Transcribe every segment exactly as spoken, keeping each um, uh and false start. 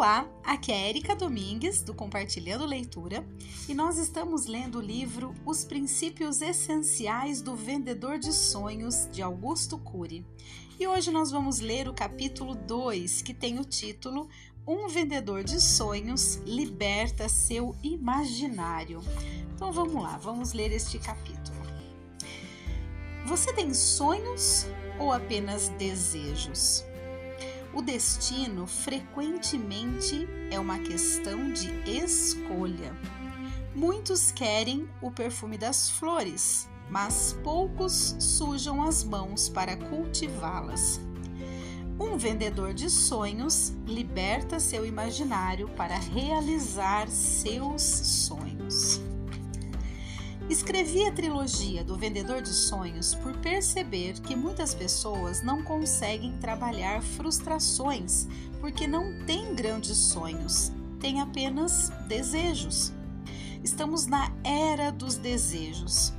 Olá, aqui é Erica Domingues, do Compartilhando Leitura, e nós estamos lendo o livro Os Princípios Essenciais do Vendedor de Sonhos, de Augusto Cury. E hoje nós vamos ler o capítulo dois, que tem o título Um Vendedor de Sonhos Liberta Seu Imaginário. Então vamos lá, vamos ler este capítulo. Você tem sonhos ou apenas desejos? O destino frequentemente é uma questão de escolha. Muitos querem o perfume das flores, mas poucos sujam as mãos para cultivá-las. Um vendedor de sonhos liberta seu imaginário para realizar seus sonhos. Escrevi a trilogia do Vendedor de Sonhos por perceber que muitas pessoas não conseguem trabalhar frustrações porque não têm grandes sonhos, têm apenas desejos. Estamos na era dos desejos.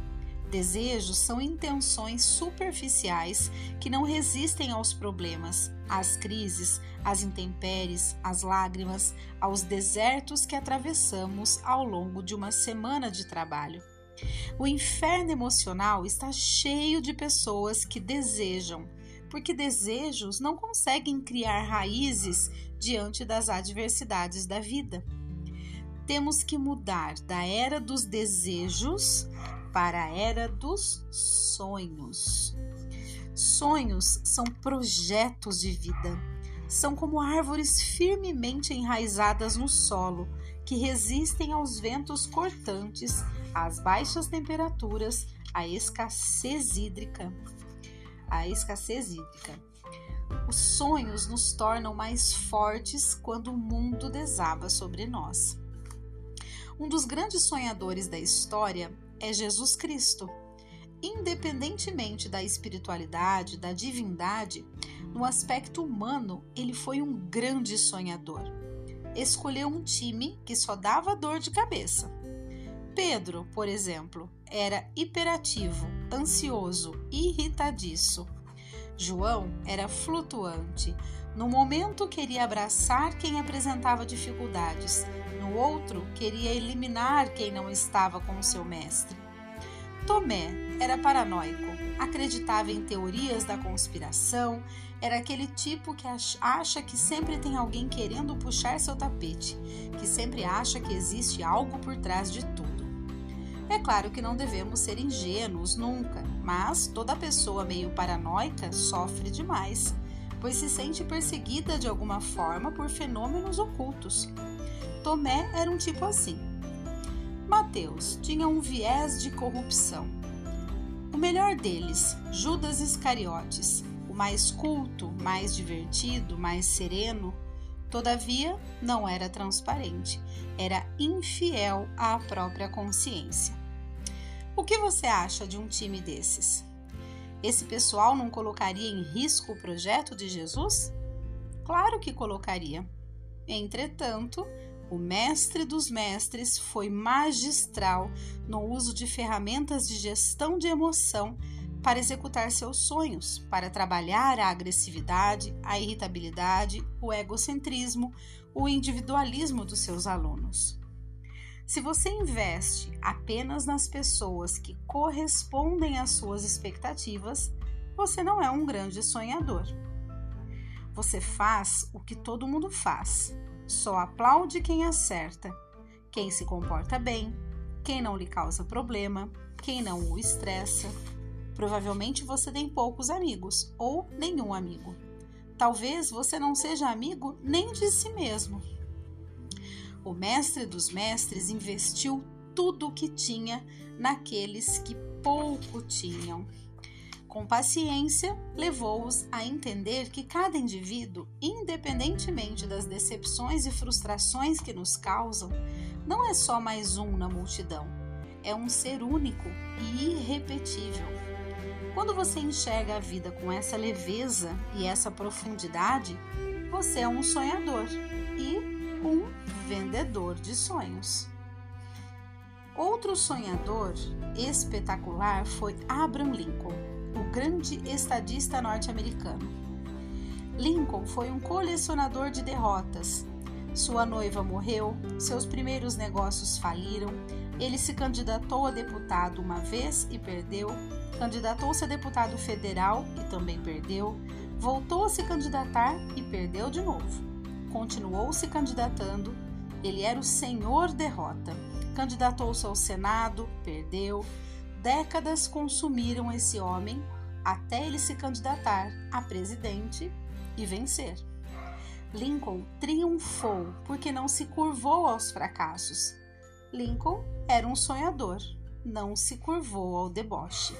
Desejos são intenções superficiais que não resistem aos problemas, às crises, às intempéries, às lágrimas, aos desertos que atravessamos ao longo de uma semana de trabalho. O inferno emocional está cheio de pessoas que desejam, porque desejos não conseguem criar raízes diante das adversidades da vida. Temos que mudar da era dos desejos para a era dos sonhos. Sonhos são projetos de vida. São como árvores firmemente enraizadas no solo, que resistem aos ventos cortantes, às baixas temperaturas, à escassez hídrica. A escassez hídrica. Os sonhos nos tornam mais fortes quando o mundo desaba sobre nós. Um dos grandes sonhadores da história é Jesus Cristo. Independentemente da espiritualidade, da divindade, no aspecto humano, ele foi um grande sonhador. Escolheu um time que só dava dor de cabeça. Pedro, por exemplo, era hiperativo, ansioso, irritadiço. João era flutuante. No momento queria abraçar quem apresentava dificuldades, no outro queria eliminar quem não estava com o seu mestre. Tomé era paranoico, acreditava em teorias da conspiração, era aquele tipo que acha que sempre tem alguém querendo puxar seu tapete, que sempre acha que existe algo por trás de tudo. É claro que não devemos ser ingênuos nunca, mas toda pessoa meio paranoica sofre demais, pois se sente perseguida de alguma forma por fenômenos ocultos. Tomé era um tipo assim. Mateus tinha um viés de corrupção. O melhor deles, Judas Iscariotes, o mais culto, mais divertido, mais sereno, todavia não era transparente, era infiel à própria consciência. O que você acha de um time desses? Esse pessoal não colocaria em risco o projeto de Jesus? Claro que colocaria. Entretanto, o mestre dos mestres foi magistral no uso de ferramentas de gestão de emoção para executar seus sonhos, para trabalhar a agressividade, a irritabilidade, o egocentrismo, o individualismo dos seus alunos. Se você investe apenas nas pessoas que correspondem às suas expectativas, você não é um grande sonhador. Você faz o que todo mundo faz. Só aplaude quem acerta, quem se comporta bem, quem não lhe causa problema, quem não o estressa. Provavelmente você tem poucos amigos ou nenhum amigo. Talvez você não seja amigo nem de si mesmo. O mestre dos mestres investiu tudo o que tinha naqueles que pouco tinham. Com paciência, levou-os a entender que cada indivíduo, independentemente das decepções e frustrações que nos causam, não é só mais um na multidão, é um ser único e irrepetível. Quando você enxerga a vida com essa leveza e essa profundidade, você é um sonhador e um vendedor de sonhos. Outro sonhador espetacular foi Abraham Lincoln, o grande estadista norte-americano. Lincoln foi um colecionador de derrotas. Sua noiva morreu, seus primeiros negócios faliram, ele se candidatou a deputado uma vez e perdeu, candidatou-se a deputado federal e também perdeu, voltou a se candidatar e perdeu de novo. Continuou se candidatando, ele era o senhor derrota, candidatou-se ao Senado, perdeu. Décadas consumiram esse homem até ele se candidatar a presidente e vencer. Lincoln triunfou porque não se curvou aos fracassos. Lincoln era um sonhador, não se curvou ao deboche.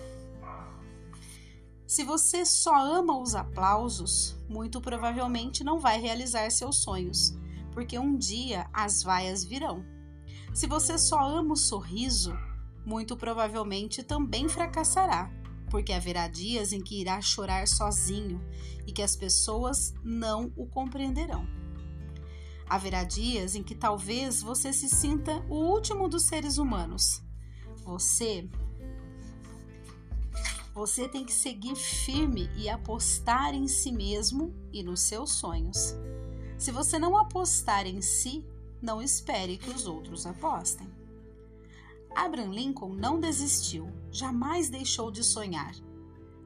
Se você só ama os aplausos, muito provavelmente não vai realizar seus sonhos, porque um dia as vaias virão. Se você só ama o sorriso, muito provavelmente também fracassará, porque haverá dias em que irá chorar sozinho e que as pessoas não o compreenderão. Haverá dias em que talvez você se sinta o último dos seres humanos. Você, você tem que seguir firme e apostar em si mesmo e nos seus sonhos. Se você não apostar em si, não espere que os outros apostem. Abraham Lincoln não desistiu, jamais deixou de sonhar.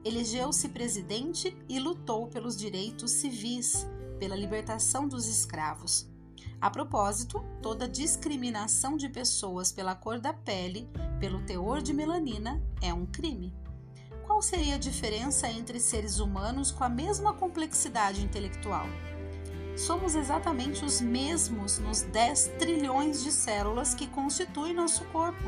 Elegeu-se presidente e lutou pelos direitos civis, pela libertação dos escravos. A propósito, toda discriminação de pessoas pela cor da pele, pelo teor de melanina, é um crime. Qual seria a diferença entre seres humanos com a mesma complexidade intelectual? Somos exatamente os mesmos nos dez trilhões de células que constituem nosso corpo.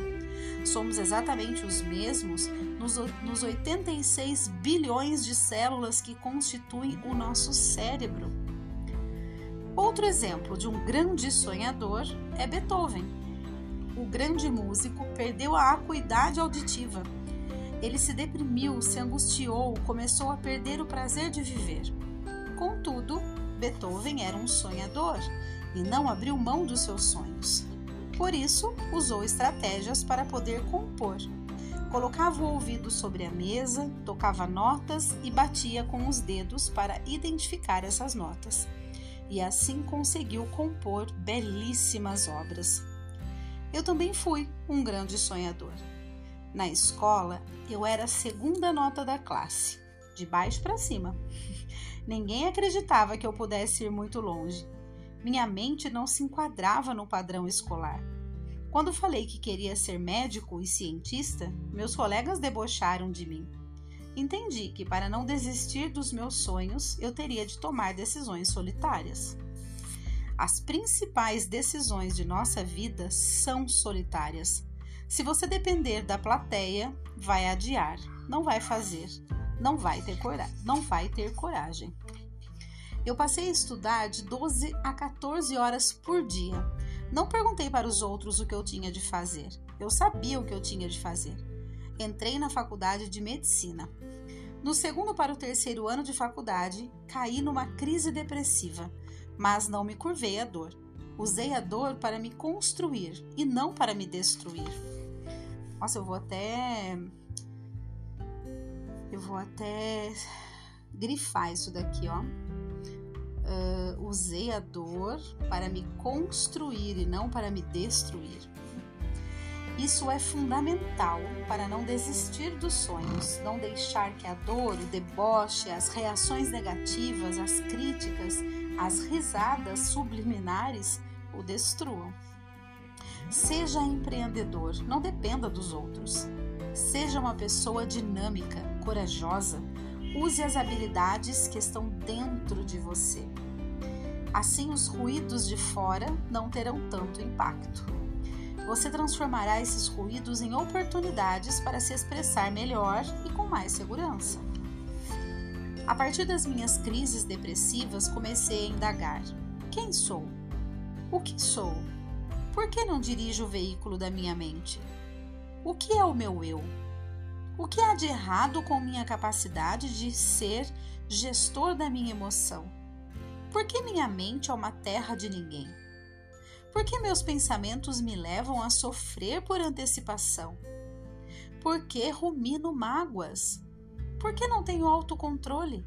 Somos exatamente os mesmos nos, nos oitenta e seis bilhões de células que constituem o nosso cérebro. Outro exemplo de um grande sonhador é Beethoven. O grande músico perdeu a acuidade auditiva. Ele se deprimiu, se angustiou, começou a perder o prazer de viver. Contudo, Beethoven era um sonhador e não abriu mão dos seus sonhos. Por isso, usou estratégias para poder compor. Colocava o ouvido sobre a mesa, tocava notas e batia com os dedos para identificar essas notas. E assim conseguiu compor belíssimas obras. Eu também fui um grande sonhador. Na escola, eu era a segunda nota da classe, de baixo para cima. Ninguém acreditava que eu pudesse ir muito longe. Minha mente não se enquadrava no padrão escolar. Quando falei que queria ser médico e cientista, meus colegas debocharam de mim. Entendi que para não desistir dos meus sonhos, eu teria de tomar decisões solitárias. As principais decisões de nossa vida são solitárias. Se você depender da plateia, vai adiar, não vai fazer. Não vai ter cora- não vai ter coragem. Eu passei a estudar de doze a catorze horas por dia. Não perguntei para os outros o que eu tinha de fazer. Eu sabia o que eu tinha de fazer. Entrei na faculdade de medicina. No segundo para o terceiro ano de faculdade, caí numa crise depressiva, mas não me curvei à dor. Usei a dor para me construir e não para me destruir. Nossa, eu vou até... Eu vou até grifar isso daqui, ó. Uh, usei a dor para me construir e não para me destruir. Isso é fundamental para não desistir dos sonhos, não deixar que a dor, o deboche, as reações negativas, as críticas, as risadas subliminares o destruam. Seja empreendedor, não dependa dos outros. Seja uma pessoa dinâmica, corajosa. Use as habilidades que estão dentro de você. Assim, os ruídos de fora não terão tanto impacto. Você transformará esses ruídos em oportunidades para se expressar melhor e com mais segurança. A partir das minhas crises depressivas, comecei a indagar: quem sou? O que sou? Por que não dirijo o veículo da minha mente? O que é o meu eu? O que há de errado com minha capacidade de ser gestor da minha emoção? Por que minha mente é uma terra de ninguém? Por que meus pensamentos me levam a sofrer por antecipação? Por que rumino mágoas? Por que não tenho autocontrole?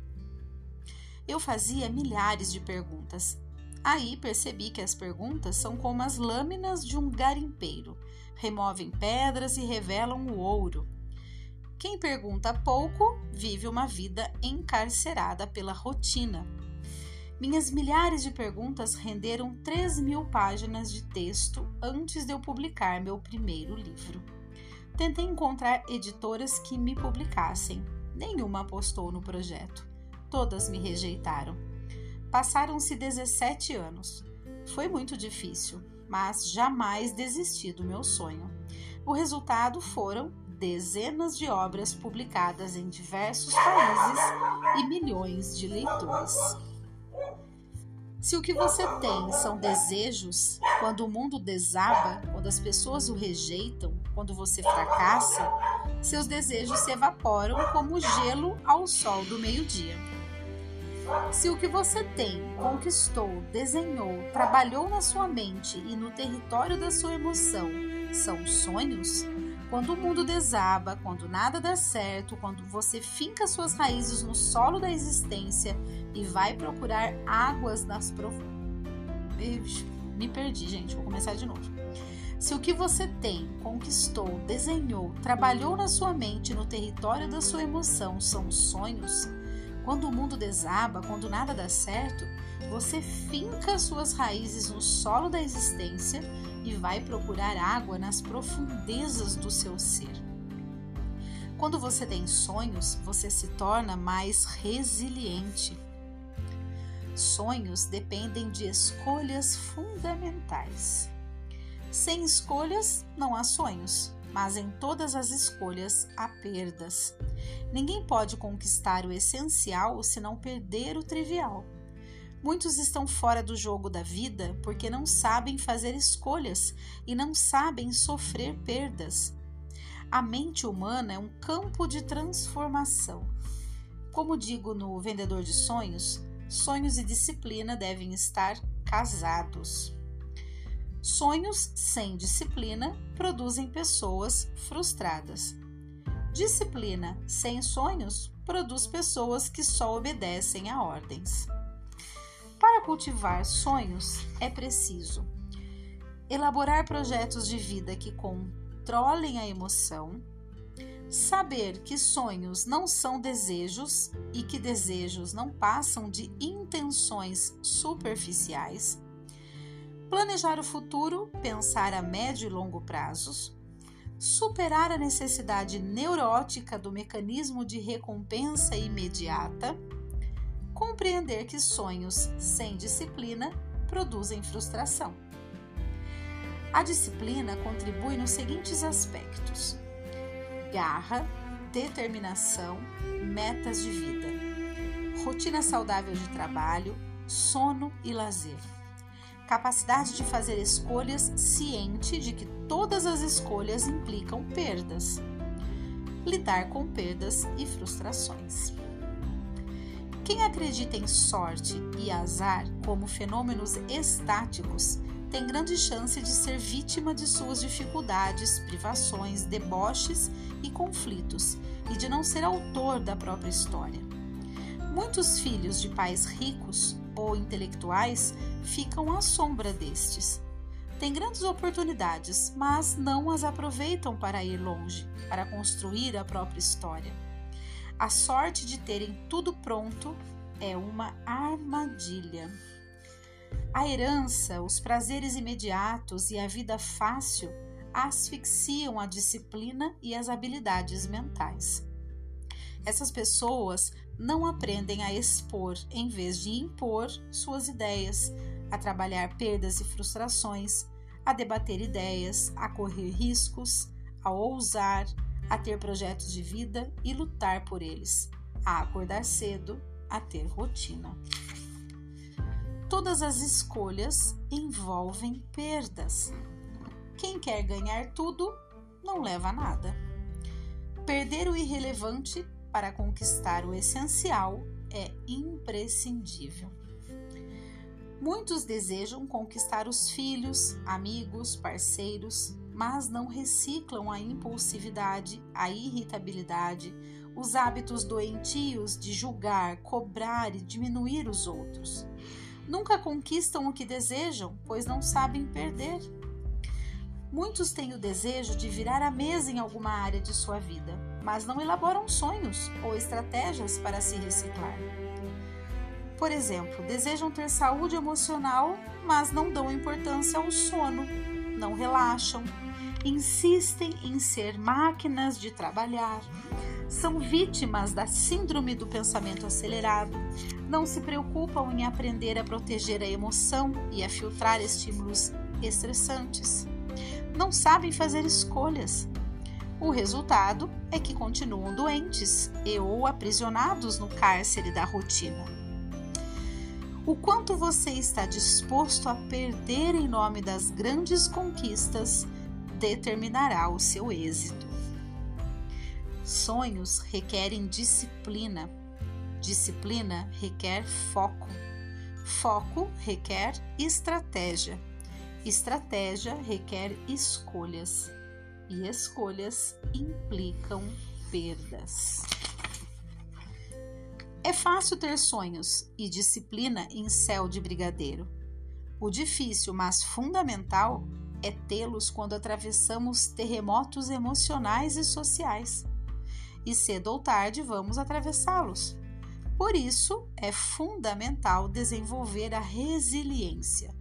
Eu fazia milhares de perguntas. Aí percebi que as perguntas são como as lâminas de um garimpeiro. Removem pedras e revelam o ouro. Quem pergunta pouco vive uma vida encarcerada pela rotina. Minhas milhares de perguntas renderam três mil páginas de texto antes de eu publicar meu primeiro livro. Tentei encontrar editoras que me publicassem. Nenhuma apostou no projeto. Todas me rejeitaram. Passaram-se dezessete anos. Foi muito difícil, mas jamais desisti do meu sonho. O resultado foram dezenas de obras publicadas em diversos países e milhões de leitores. Se o que você tem são desejos, quando o mundo desaba, quando as pessoas o rejeitam, quando você fracassa, seus desejos se evaporam como gelo ao sol do meio-dia. Se o que você tem, conquistou, desenhou, trabalhou na sua mente e no território da sua emoção são sonhos, quando o mundo desaba, quando nada dá certo, quando você finca suas raízes no solo da existência e vai procurar águas nas profundas... Me perdi, gente, vou começar de novo. Se o que você tem, conquistou, desenhou, trabalhou na sua mente e no território da sua emoção são sonhos... Quando o mundo desaba, quando nada dá certo, você finca suas raízes no solo da existência e vai procurar água nas profundezas do seu ser. Quando você tem sonhos, você se torna mais resiliente. Sonhos dependem de escolhas fundamentais. Sem escolhas, não há sonhos. Mas em todas as escolhas há perdas. Ninguém pode conquistar o essencial se não perder o trivial. Muitos estão fora do jogo da vida porque não sabem fazer escolhas e não sabem sofrer perdas. A mente humana é um campo de transformação. Como digo no Vendedor de Sonhos, sonhos e disciplina devem estar casados. Sonhos sem disciplina produzem pessoas frustradas. Disciplina sem sonhos produz pessoas que só obedecem a ordens. Para cultivar sonhos, é preciso elaborar projetos de vida que controlem a emoção, saber que sonhos não são desejos e que desejos não passam de intenções superficiais, planejar o futuro, pensar a médio e longo prazos, superar a necessidade neurótica do mecanismo de recompensa imediata, compreender que sonhos sem disciplina produzem frustração. A disciplina contribui nos seguintes aspectos: garra, determinação, metas de vida, rotina saudável de trabalho, sono e lazer. Capacidade de fazer escolhas ciente de que todas as escolhas implicam perdas. Lidar com perdas e frustrações. Quem acredita em sorte e azar como fenômenos estáticos tem grande chance de ser vítima de suas dificuldades, privações, deboches e conflitos e de não ser autor da própria história. Muitos filhos de pais ricos ou intelectuais ficam à sombra destes. Têm grandes oportunidades, mas não as aproveitam para ir longe, para construir a própria história. A sorte de terem tudo pronto é uma armadilha. A herança, os prazeres imediatos e a vida fácil asfixiam a disciplina e as habilidades mentais. Essas pessoas não aprendem a expor, em vez de impor, suas ideias, a trabalhar perdas e frustrações, a debater ideias, a correr riscos, a ousar, a ter projetos de vida e lutar por eles, a acordar cedo, a ter rotina. Todas as escolhas envolvem perdas. Quem quer ganhar tudo não leva a nada. Perder o irrelevante para conquistar o essencial é imprescindível. Muitos desejam conquistar os filhos, amigos, parceiros, mas não reciclam a impulsividade, a irritabilidade, os hábitos doentios de julgar, cobrar e diminuir os outros. Nunca conquistam o que desejam, pois não sabem perder. Muitos têm o desejo de virar a mesa em alguma área de sua vida, mas não elaboram sonhos ou estratégias para se reciclar. Por exemplo, desejam ter saúde emocional, mas não dão importância ao sono, não relaxam, insistem em ser máquinas de trabalhar, são vítimas da síndrome do pensamento acelerado, não se preocupam em aprender a proteger a emoção e a filtrar estímulos estressantes. Não sabem fazer escolhas. O resultado é que continuam doentes e ou aprisionados no cárcere da rotina. O quanto você está disposto a perder em nome das grandes conquistas determinará o seu êxito. Sonhos requerem disciplina. Disciplina requer foco. Foco requer estratégia. Estratégia requer escolhas, e escolhas implicam perdas. É fácil ter sonhos e disciplina em céu de brigadeiro. O difícil, mas fundamental, é tê-los quando atravessamos terremotos emocionais e sociais. E cedo ou tarde vamos atravessá-los. Por isso, é fundamental desenvolver a resiliência.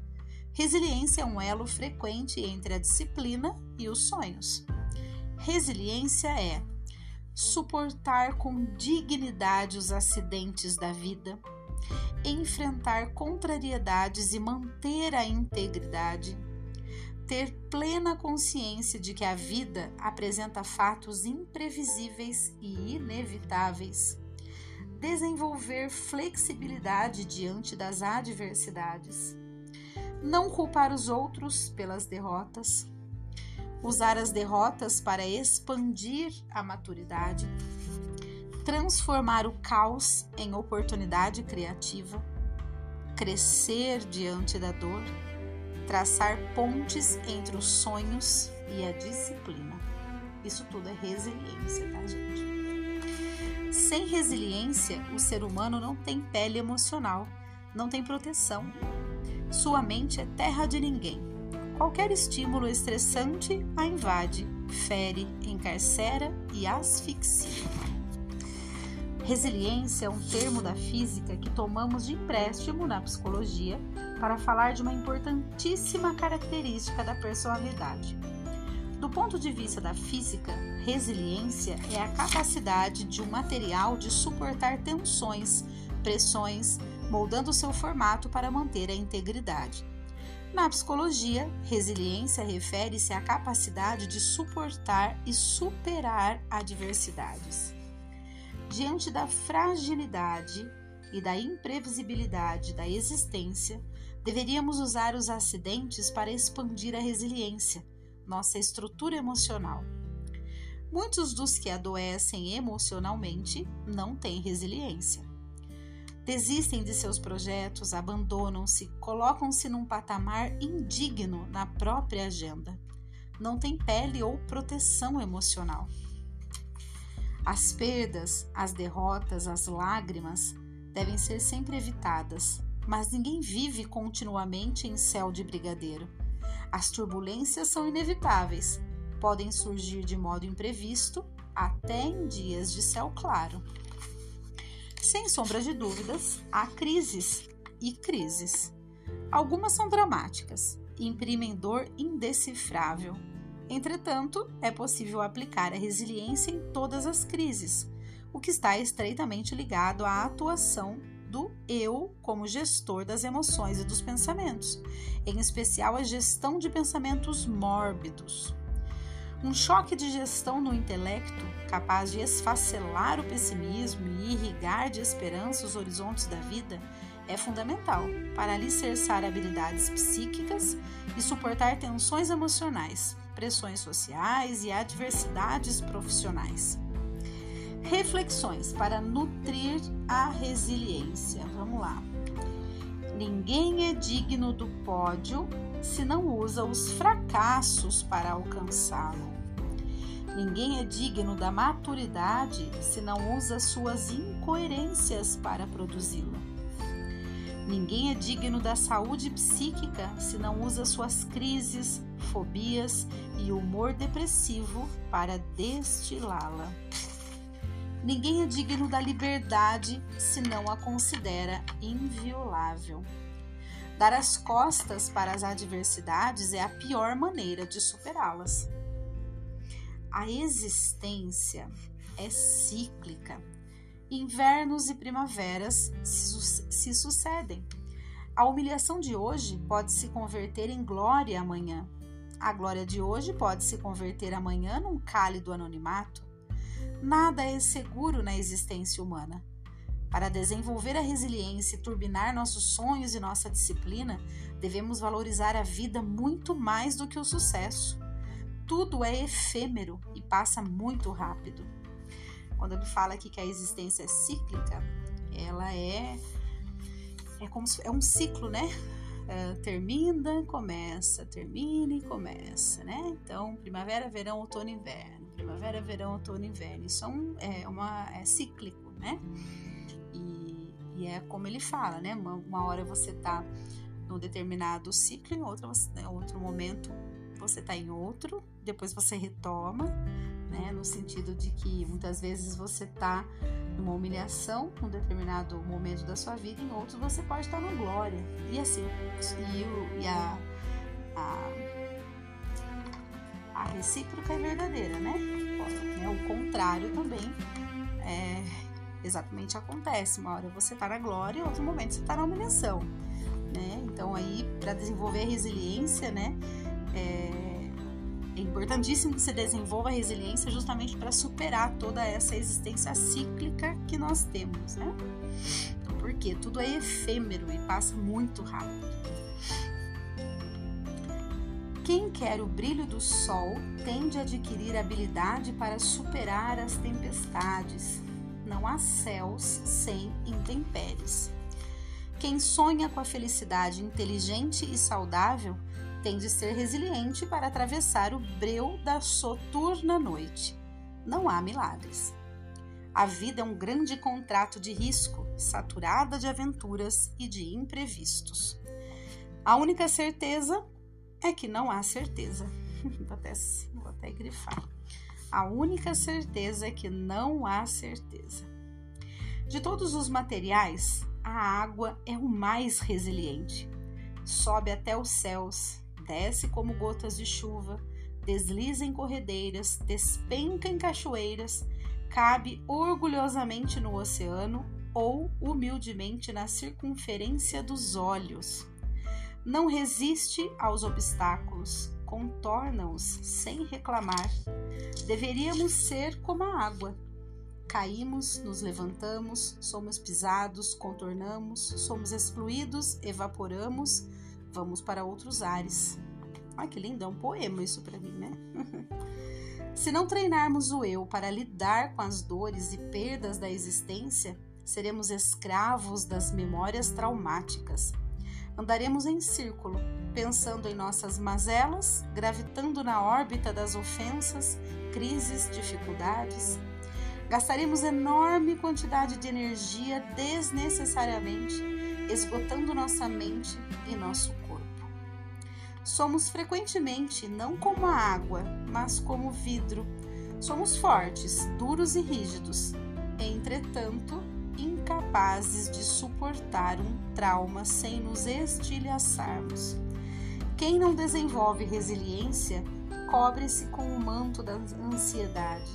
Resiliência é um elo frequente entre a disciplina e os sonhos. Resiliência é suportar com dignidade os acidentes da vida, enfrentar contrariedades e manter a integridade, ter plena consciência de que a vida apresenta fatos imprevisíveis e inevitáveis, desenvolver flexibilidade diante das adversidades, não culpar os outros pelas derrotas, usar as derrotas para expandir a maturidade, transformar o caos em oportunidade criativa, crescer diante da dor, traçar pontes entre os sonhos e a disciplina. Isso tudo é resiliência, tá, gente? Sem resiliência, o ser humano não tem pele emocional, não tem proteção. Sua mente é terra de ninguém. Qualquer estímulo estressante a invade, fere, encarcera e asfixia. Resiliência é um termo da física que tomamos de empréstimo na psicologia para falar de uma importantíssima característica da personalidade. Do ponto de vista da física, resiliência é a capacidade de um material de suportar tensões, pressões, moldando seu formato para manter a integridade. Na psicologia, resiliência refere-se à capacidade de suportar e superar adversidades. Diante da fragilidade e da imprevisibilidade da existência, deveríamos usar os acidentes para expandir a resiliência, nossa estrutura emocional. Muitos dos que adoecem emocionalmente não têm resiliência. Desistem de seus projetos, abandonam-se, colocam-se num patamar indigno na própria agenda. Não têm pele ou proteção emocional. As perdas, as derrotas, as lágrimas devem ser sempre evitadas, mas ninguém vive continuamente em céu de brigadeiro. As turbulências são inevitáveis, podem surgir de modo imprevisto, até em dias de céu claro. Sem sombra de dúvidas, há crises e crises. Algumas são dramáticas e imprimem dor indecifrável. Entretanto, é possível aplicar a resiliência em todas as crises, o que está estreitamente ligado à atuação do eu como gestor das emoções e dos pensamentos, em especial a gestão de pensamentos mórbidos. Um choque de gestão no intelecto, capaz de esfacelar o pessimismo e irrigar de esperança os horizontes da vida, é fundamental para alicerçar habilidades psíquicas e suportar tensões emocionais, pressões sociais e adversidades profissionais. Reflexões para nutrir a resiliência. Vamos lá. Ninguém é digno do pódio se não usa os fracassos para alcançá-lo. Ninguém é digno da maturidade se não usa suas incoerências para produzi-la. Ninguém é digno da saúde psíquica se não usa suas crises, fobias e humor depressivo para destilá-la. Ninguém é digno da liberdade se não a considera inviolável. Dar as costas para as adversidades é a pior maneira de superá-las. A existência é cíclica. Invernos e primaveras se sucedem. A humilhação de hoje pode se converter em glória amanhã. A glória de hoje pode se converter amanhã num cálido anonimato. Nada é seguro na existência humana. Para desenvolver a resiliência e turbinar nossos sonhos e nossa disciplina, devemos valorizar a vida muito mais do que o sucesso. Tudo é efêmero e passa muito rápido. Quando ele fala aqui que a existência é cíclica, ela é, é, como se, é um ciclo, né? É, termina, começa, termina e começa, né? Então, primavera, verão, outono, inverno. Primavera, verão, outono, inverno. Isso é, um, é, uma, é cíclico, né? E, e é como ele fala, né? Uma, uma hora você tá num determinado ciclo, em outro, outro momento você tá em outro, depois você retoma. Né, no sentido de que muitas vezes você está numa humilhação num determinado momento da sua vida, em outros você pode estar numa glória. E assim, e, o, e a, a, a recíproca é verdadeira, né? O contrário também é, exatamente acontece. Uma hora você está na glória, em outro momento você está na humilhação. Né? Então, aí, para desenvolver a resiliência, né? É, É importantíssimo que você desenvolva a resiliência justamente para superar toda essa existência cíclica que nós temos, né? Porque tudo é efêmero e passa muito rápido. Quem quer o brilho do sol tende a adquirir habilidade para superar as tempestades. Não há céus sem intempéries. Quem sonha com a felicidade inteligente e saudável tem de ser resiliente para atravessar o breu da soturna noite. Não há milagres. A vida é um grande contrato de risco, saturada de aventuras e de imprevistos. A única certeza é que não há certeza. Vou até, vou até grifar. A única certeza é que não há certeza. De todos os materiais, a água é o mais resiliente. Sobe até os céus, desce como gotas de chuva, desliza em corredeiras, despenca em cachoeiras, cabe orgulhosamente no oceano ou humildemente na circunferência dos olhos. Não resiste aos obstáculos, contorna-os sem reclamar. Deveríamos ser como a água. Caímos, nos levantamos, somos pisados, contornamos, somos excluídos, evaporamos, vamos para outros ares. Olha que lindo, é um poema isso para mim, né? Se não treinarmos o eu para lidar com as dores e perdas da existência, seremos escravos das memórias traumáticas. Andaremos em círculo, pensando em nossas mazelas, gravitando na órbita das ofensas, crises, dificuldades. Gastaremos enorme quantidade de energia desnecessariamente, esgotando nossa mente e nosso corpo. Somos frequentemente não como a água, mas como vidro. Somos fortes, duros e rígidos, entretanto, incapazes de suportar um trauma sem nos estilhaçarmos. Quem não desenvolve resiliência, cobre-se com o manto da ansiedade,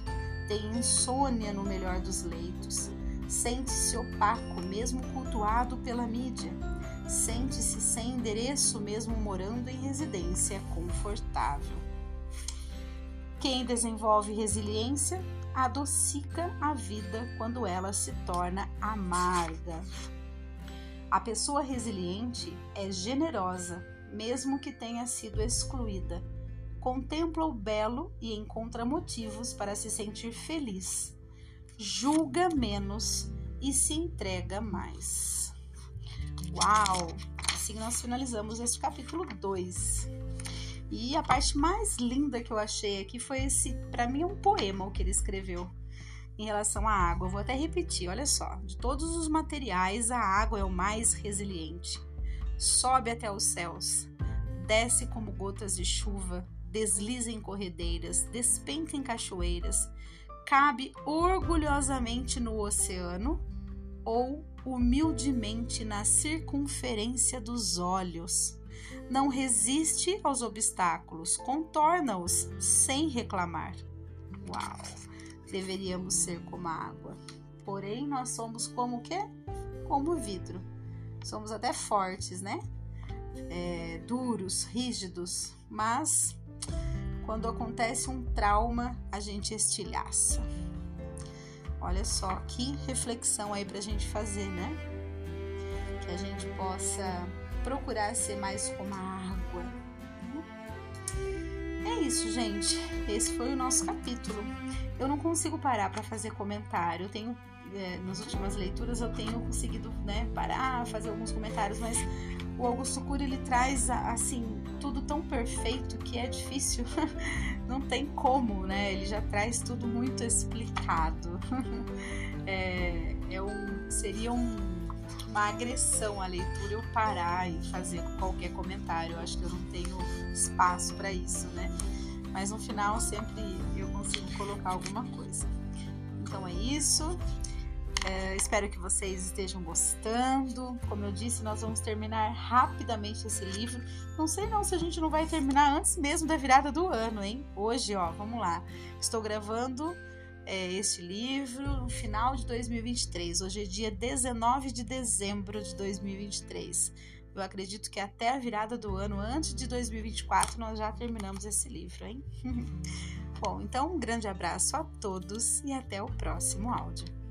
tem insônia no melhor dos leitos, sente-se opaco, mesmo cultuado pela mídia. Sente-se sem endereço, mesmo morando em residência confortável. Quem desenvolve resiliência, adocica a vida quando ela se torna amarga. A pessoa resiliente é generosa, mesmo que tenha sido excluída. Contempla o belo e encontra motivos para se sentir feliz. Julga menos e se entrega mais. Uau! Assim nós finalizamos este capítulo dois. E a parte mais linda que eu achei aqui foi esse, para mim é um poema o que ele escreveu, em relação à água. Eu vou até repetir, olha só. De todos os materiais, a água é o mais resiliente. Sobe até os céus, desce como gotas de chuva, desliza em corredeiras, despenca em cachoeiras, cabe orgulhosamente no oceano ou humildemente na circunferência dos olhos. Não resiste aos obstáculos, contorna-os sem reclamar. Uau! Deveríamos ser como a água. Porém, nós somos como o quê? Como o vidro. Somos até fortes, né? É, duros, rígidos, mas quando acontece um trauma, a gente estilhaça. Olha só, que reflexão aí pra gente fazer, né? Que a gente possa procurar ser mais como a água. É isso, gente. Esse foi o nosso capítulo. Eu não consigo parar pra fazer comentário. Eu tenho, é, nas últimas leituras, eu tenho conseguido, né, parar, fazer alguns comentários, mas o Augusto Cury, ele traz, assim, tudo tão perfeito que é difícil, não tem como, né? Ele já traz tudo muito explicado. É, é um, seria um, uma agressão à leitura eu parar e fazer qualquer comentário. Eu acho que eu não tenho espaço para isso, né? Mas no final sempre eu consigo colocar alguma coisa. Então é isso. É, espero que vocês estejam gostando. Como eu disse, nós vamos terminar rapidamente esse livro. Não sei não se a gente não vai terminar antes mesmo da virada do ano, hein? Hoje, ó, vamos lá. Estou gravando é, este livro no final de dois mil e vinte e três. Hoje é dia dezenove de dezembro de dois mil e vinte e três. Eu acredito que até a virada do ano, antes de dois mil e vinte e quatro, nós já terminamos esse livro, hein? Bom, então um grande abraço a todos e até o próximo áudio.